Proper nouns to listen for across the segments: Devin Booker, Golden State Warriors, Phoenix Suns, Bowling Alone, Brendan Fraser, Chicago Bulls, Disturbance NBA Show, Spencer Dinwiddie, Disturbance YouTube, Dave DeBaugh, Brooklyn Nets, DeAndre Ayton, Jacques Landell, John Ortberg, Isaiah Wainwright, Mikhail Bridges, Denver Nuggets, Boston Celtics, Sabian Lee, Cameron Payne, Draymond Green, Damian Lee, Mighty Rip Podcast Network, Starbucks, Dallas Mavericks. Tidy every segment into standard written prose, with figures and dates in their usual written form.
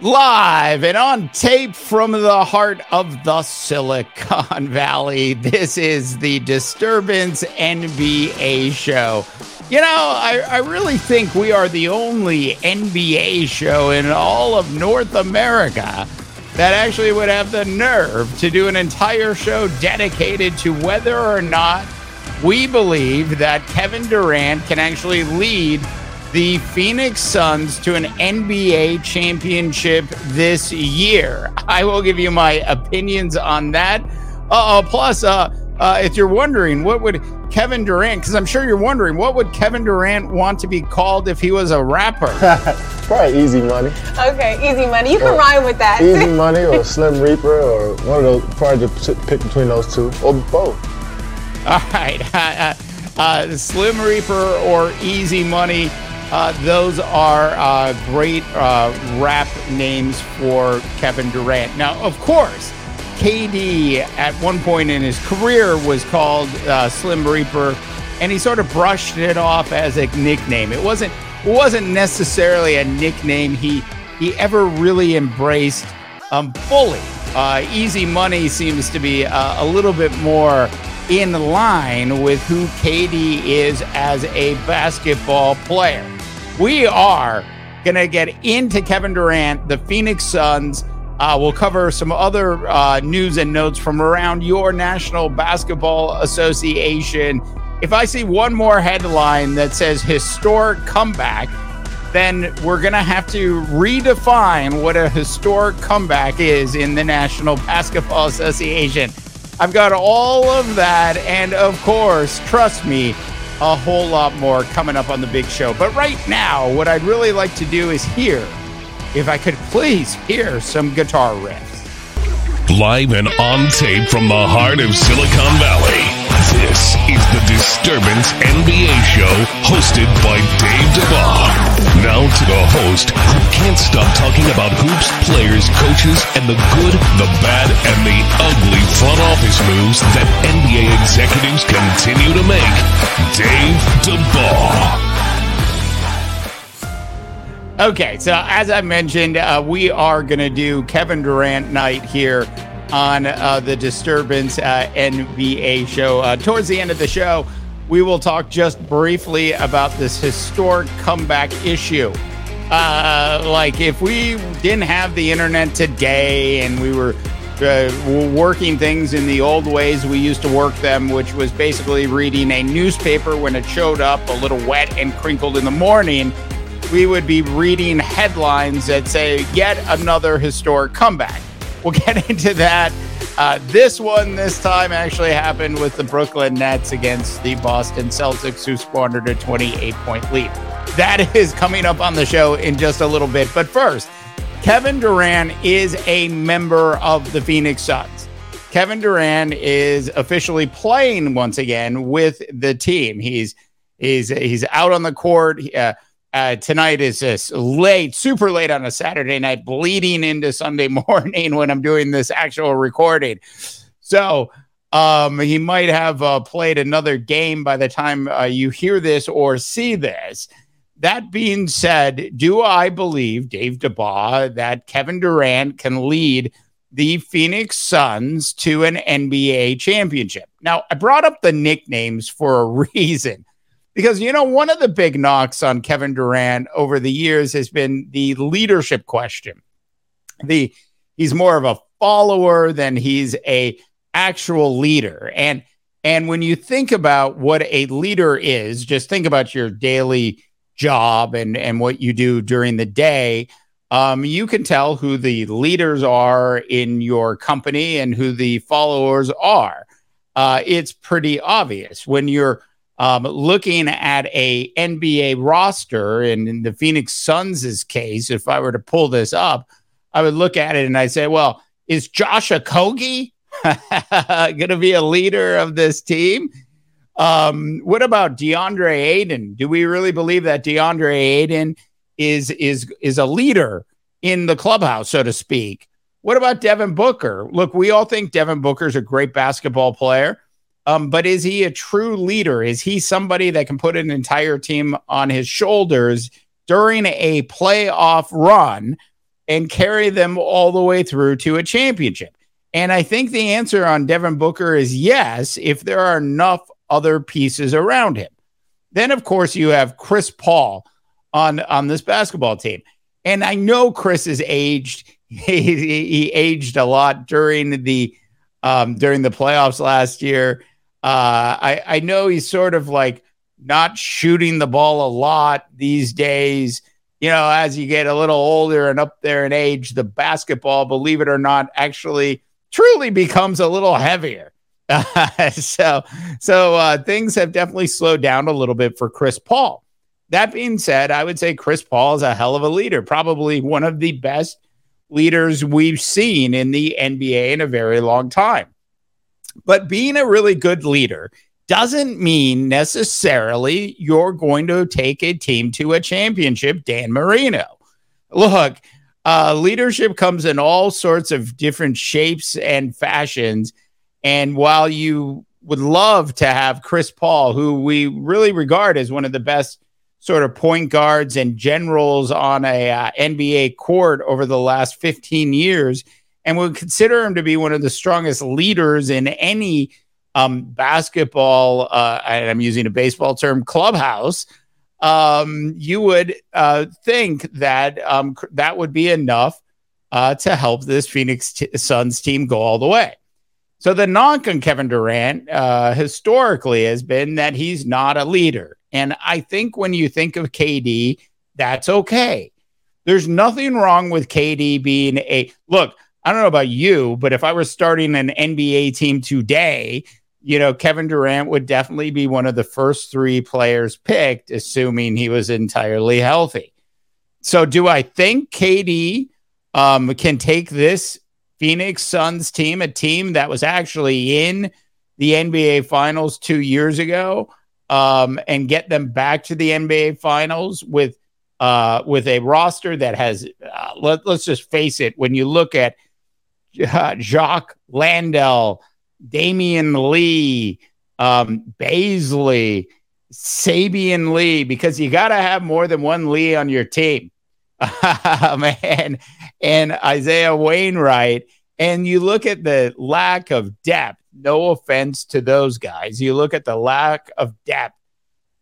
Live and on tape from the heart of the Silicon Valley, this is the Disturbance NBA Show. You know, I really think we are the only NBA show in all of North America that actually would have the nerve to do an entire show dedicated to whether or not we believe that Kevin Durant can actually lead the Phoenix Suns to an NBA championship this year. I will give you my opinions on that. Plus, if you're wondering, what would Kevin Durant, because I'm sure you're wondering, what would Kevin Durant want to be called if he was a rapper? Probably Easy Money. Okay, Easy Money. You can rhyme with that. Easy Money or Slim Reaper or one of those. Probably just pick between those two or both. All right. Slim Reaper or Easy Money. Those are great rap names for Kevin Durant. Now, of course, KD at one point in his career was called Slim Reaper, and he sort of brushed it off as a nickname. It wasn't necessarily a nickname he ever really embraced fully. Easy Money seems to be a little bit more in line with who KD is as a basketball player. We are going to get into Kevin Durant, the Phoenix Suns. We'll cover some other news and notes from around your National Basketball Association. If I see one more headline that says historic comeback, then we're going to have to redefine what a historic comeback is in the National Basketball Association. I've got all of that, and of course, trust me, a whole lot more coming up on the big show. But right now, what I'd really like to do is hear, if I could please hear some guitar riffs. Live and on tape from the heart of Silicon Valley, this is the Disturbance NBA Show, hosted by Dave DeBaugh. Now to the host who can't stop talking about hoops, players, coaches, and the good, the bad, and the ugly front office moves that NBA executives continue to make, Dave DeBaugh. Okay, so as I mentioned, we are going to do Kevin Durant night here on the Disturbance NBA Show. Towards the end of the show, we will talk just briefly about this historic comeback issue. Like if we didn't have the internet today and we were working things in the old ways we used to work them, which was basically reading a newspaper when it showed up a little wet and crinkled in the morning, we would be reading headlines that say yet another historic comeback. We'll get into that. This time actually happened with the Brooklyn Nets against the Boston Celtics, who squandered a 28-point lead. That is coming up on the show in just a little bit. But first, Kevin Durant is a member of the Phoenix Suns. Kevin Durant is officially playing once again with the team. He's out on the court. Tonight is late, super late on a Saturday night, bleeding into Sunday morning when I'm doing this actual recording. So he might have played another game by the time you hear this or see this. That being said, do I believe, Dave DeBaugh, that Kevin Durant can lead the Phoenix Suns to an NBA championship? Now, I brought up the nicknames for a reason. Because, you know, one of the big knocks on Kevin Durant over the years has been the leadership question. He's more of a follower than he's an actual leader. And when you think about what a leader is, just think about your daily job and what you do during the day. You can tell who the leaders are in your company and who the followers are. It's pretty obvious when you're looking at a NBA roster, and in the Phoenix Suns' case, if I were to pull this up, I would look at it and I say, well, is Josh Okogie going to be a leader of this team? What about DeAndre Ayton? Do we really believe that DeAndre Ayton is a leader in the clubhouse, so to speak? What about Devin Booker? Look, we all think Devin Booker's a great basketball player. But is he a true leader? Is he somebody that can put an entire team on his shoulders during a playoff run and carry them all the way through to a championship? And I think the answer on Devin Booker is yes, if there are enough other pieces around him. Then, of course, you have Chris Paul on this basketball team. And I know Chris is aged. He aged a lot during the playoffs last year. I know he's sort of like not shooting the ball a lot these days. You know, as you get a little older and up there in age, the basketball, believe it or not, actually truly becomes a little heavier. So things have definitely slowed down a little bit for Chris Paul. That being said, I would say Chris Paul is a hell of a leader, probably one of the best leaders we've seen in the NBA in a very long time. But being a really good leader doesn't mean necessarily you're going to take a team to a championship, Dan Marino. Look, leadership comes in all sorts of different shapes and fashions. And while you would love to have Chris Paul, who we really regard as one of the best sort of point guards and generals on a NBA court over the last 15 years, and would consider him to be one of the strongest leaders in any basketball, and I'm using a baseball term, clubhouse, you would think that that would be enough to help this Phoenix Suns team go all the way. So the knock on Kevin Durant historically has been that he's not a leader. And I think when you think of KD, that's okay. There's nothing wrong with KD being a look. I don't know about you, but if I were starting an NBA team today, you know, Kevin Durant would definitely be one of the first three players picked, assuming he was entirely healthy. So do I think KD can take this Phoenix Suns team, a team that was actually in the NBA Finals 2 years ago, and get them back to the NBA Finals with a roster that has, let's just face it, when you look at Jacques Landell, Damian Lee, Bazley, Sabian Lee, because you got to have more than one Lee on your team, and Isaiah Wainwright, and you look at the lack of depth. No offense to those guys. You look at the lack of depth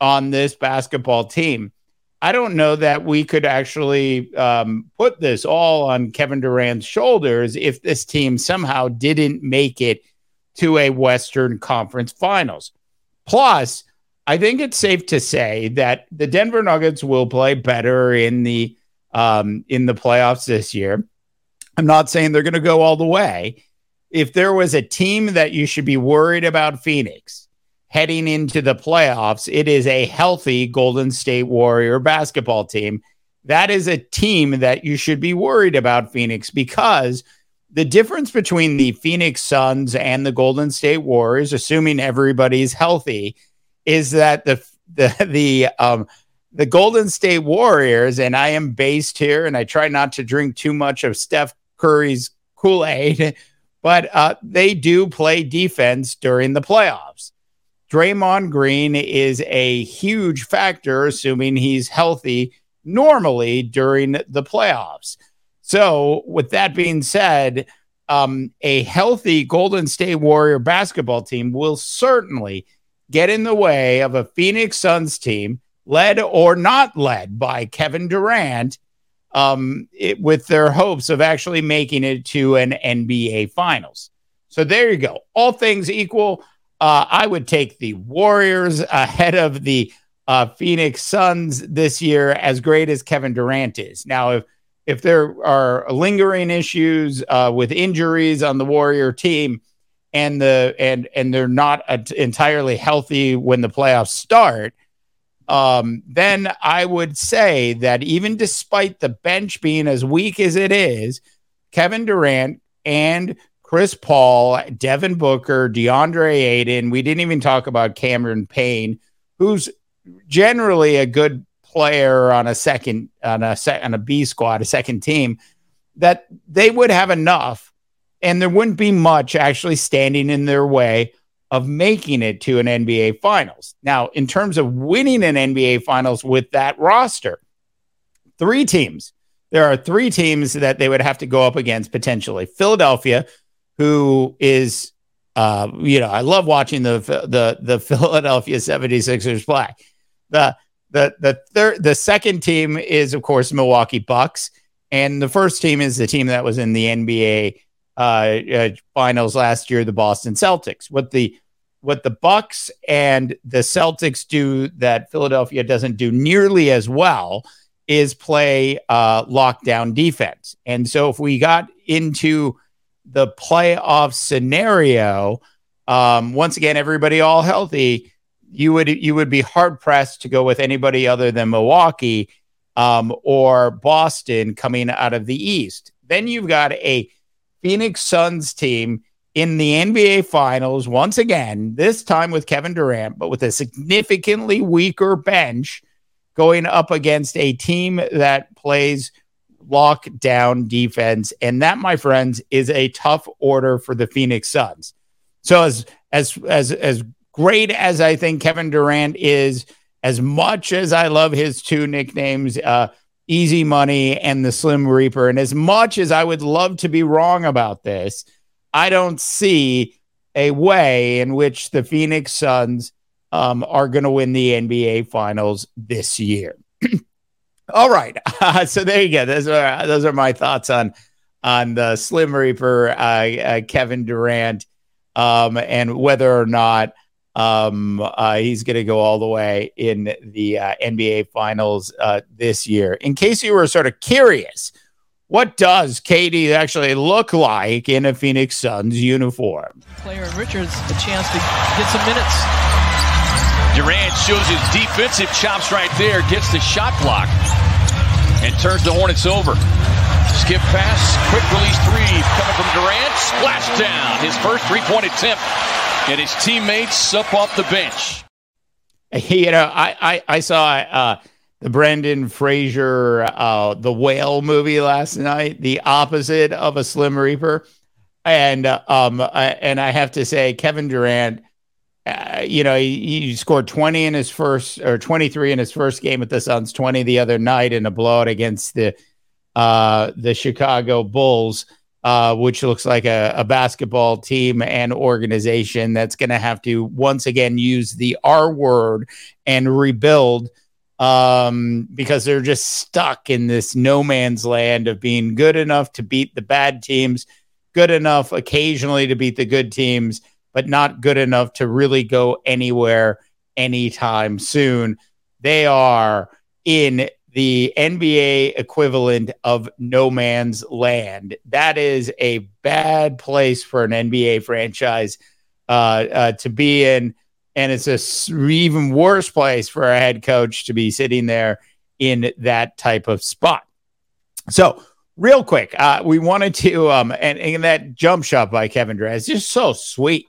on this basketball team. I don't know that we could actually put this all on Kevin Durant's shoulders if this team somehow didn't make it to a Western Conference Finals. Plus, I think it's safe to say that the Denver Nuggets will play better in the playoffs this year. I'm not saying they're going to go all the way. If there was a team that you should be worried about Phoenix heading into the playoffs, it is a healthy Golden State Warrior basketball team. That is a team that you should be worried about Phoenix, because the difference between the Phoenix Suns and the Golden State Warriors, assuming everybody's healthy, is that the Golden State Warriors, and I am based here and I try not to drink too much of Steph Curry's Kool-Aid, but they do play defense during the playoffs. Draymond Green is a huge factor, assuming he's healthy normally during the playoffs. So with that being said, a healthy Golden State Warrior basketball team will certainly get in the way of a Phoenix Suns team, led or not led by Kevin Durant, with their hopes of actually making it to an NBA Finals. So there you go. All things equal, I would take the Warriors ahead of the Phoenix Suns this year, as great as Kevin Durant is. Now, if there are lingering issues with injuries on the Warrior team, and they're not entirely healthy when the playoffs start, then I would say that even despite the bench being as weak as it is, Kevin Durant and Chris Paul, Devin Booker, DeAndre Ayton, we didn't even talk about Cameron Payne, who's generally a good player on a B squad, a second team, that they would have enough, and there wouldn't be much actually standing in their way of making it to an NBA Finals. Now, in terms of winning an NBA Finals with that roster, three teams, there are three teams that they would have to go up against potentially. Philadelphia, who is, I love watching the Philadelphia 76ers play. The second team is, of course, Milwaukee Bucks. And the first team is the team that was in the NBA finals last year, the Boston Celtics. What the Bucks and the Celtics do that Philadelphia doesn't do nearly as well is play lockdown defense. And so if we got into the playoff scenario, once again, everybody all healthy, you would be hard pressed to go with anybody other than Milwaukee or Boston coming out of the East. Then you've got a Phoenix Suns team in the NBA Finals once again, this time with Kevin Durant, but with a significantly weaker bench, going up against a team that plays lockdown defense. And that, my friends, is a tough order for the Phoenix Suns. So as great as I think Kevin Durant is, as much as I love his two nicknames, Easy Money and the Slim Reaper, and as much as I would love to be wrong about this, I don't see a way in which the Phoenix Suns are going to win the NBA Finals this year. All right. So there you go. Those are my thoughts on the Slim Reaper, Kevin Durant, and whether or not he's going to go all the way in the NBA Finals this year. In case you were sort of curious, what does KD actually look like in a Phoenix Suns uniform? Player Richards, a chance to get some minutes. Durant shows his defensive chops right there, gets the shot block, and turns the Hornets over. Skip pass, quick release three, coming from Durant, splash down, his first three-point attempt, and his teammates up off the bench. I saw the Brendan Fraser, the Whale movie last night, the opposite of a Slim Reaper. And I have to say, Kevin Durant, he scored 23 in his first game at the Suns, 20 the other night in a blowout against the Chicago Bulls, which looks like a basketball team and organization that's going to have to once again use the R word and rebuild, because they're just stuck in this no man's land of being good enough to beat the bad teams, good enough occasionally to beat the good teams, but not good enough to really go anywhere anytime soon. They are in the NBA equivalent of no man's land. That is a bad place for an NBA franchise to be in. And it's an even worse place for a head coach to be sitting there in that type of spot. So real quick, we wanted to, and that jump shot by Kevin Durant is just so sweet.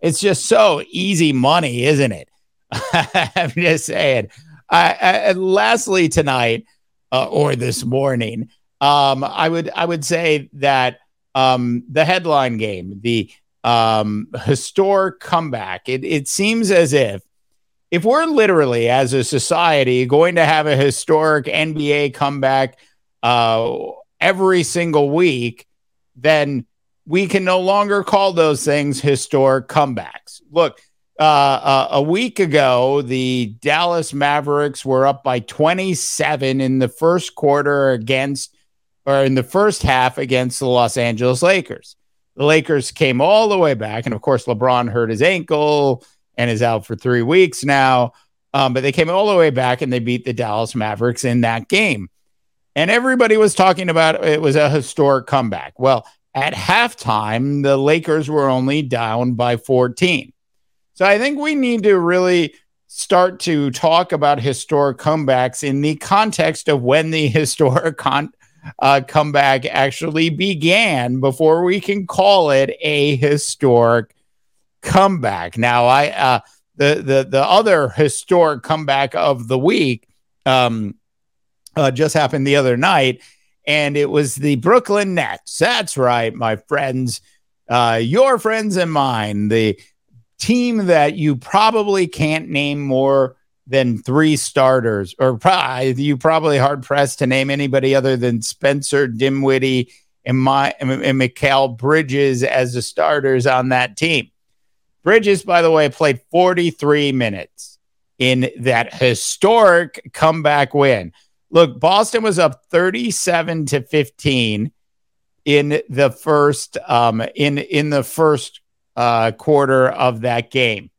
It's just so easy money, isn't it? I'm just saying. And lastly tonight, or this morning, I would say that the headline game, the historic comeback. It seems as if we're literally as a society going to have a historic NBA comeback every single week, then we can no longer call those things historic comebacks. Look, a week ago, the Dallas Mavericks were up by 27 in the first quarter in the first half against the Los Angeles Lakers. The Lakers came all the way back, and of course, LeBron hurt his ankle and is out for 3 weeks now. But they came all the way back, and they beat the Dallas Mavericks in that game. And everybody was talking about it was a historic comeback. Well, at halftime, the Lakers were only down by 14. So I think we need to really start to talk about historic comebacks in the context of when the historic comeback actually began before we can call it a historic comeback. Now, the other historic comeback of the week just happened the other night, and it was the Brooklyn Nets. That's right, my friends, your friends and mine, the team that you probably can't name more than three starters, or you probably hard pressed to name anybody other than Spencer Dinwiddie and Mikhail Bridges as the starters on that team. Bridges, by the way, played 43 minutes in that historic comeback win. Look, Boston was up 37-15 in the first quarter of that game.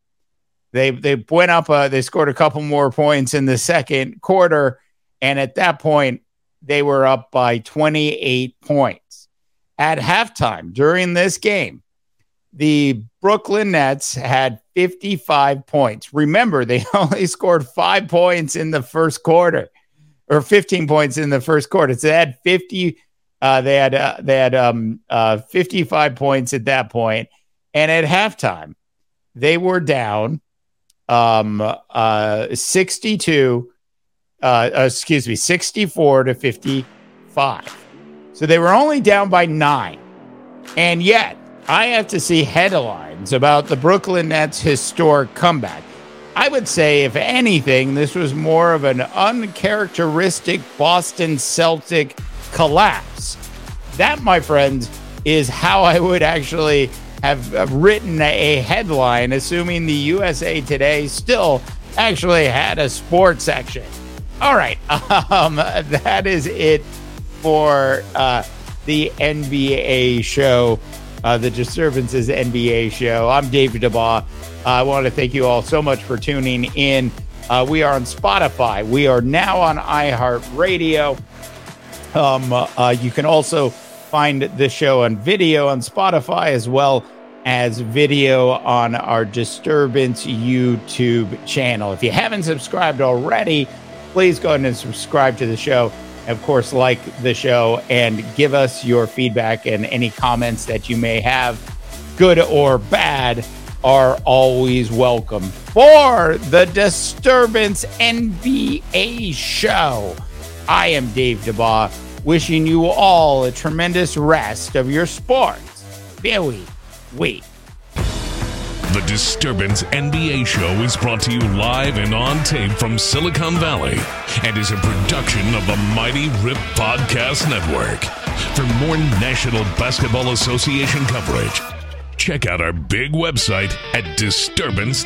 They went up. They scored a couple more points in the second quarter, and at that point, they were up by 28 points. At halftime during this game, the Brooklyn Nets had 55 points. Remember, they only scored 5 points in the first quarter, or 15 points in the first quarter. So they had 55 points at that point, and at halftime, they were down 64-55. So they were only down by 9. And yet, I have to see headlines about the Brooklyn Nets' historic comeback. I would say, if anything, this was more of an uncharacteristic Boston Celtic collapse. That, my friends, is how I would actually have written a headline, assuming the USA Today still actually had a sports section. All right, that is it for the NBA show, the Disturbances NBA show. I'm Dave DeBaugh. I want to thank you all so much for tuning in. We are on Spotify. We are now on iHeartRadio. You can also find the show on video on Spotify, as well as video on our Disturbance YouTube channel. If you haven't subscribed already, please go ahead and subscribe to the show. Of course, like the show and give us your feedback, and any comments that you may have, good or bad, are always welcome. For the Disturbance NBA show, I am Dave DeBaugh, wishing you all a tremendous rest of your sports. Very week. The Disturbance NBA Show is brought to you live and on tape from Silicon Valley and is a production of the Mighty Rip Podcast Network. For more National Basketball Association coverage, check out our big website at disturbance.live.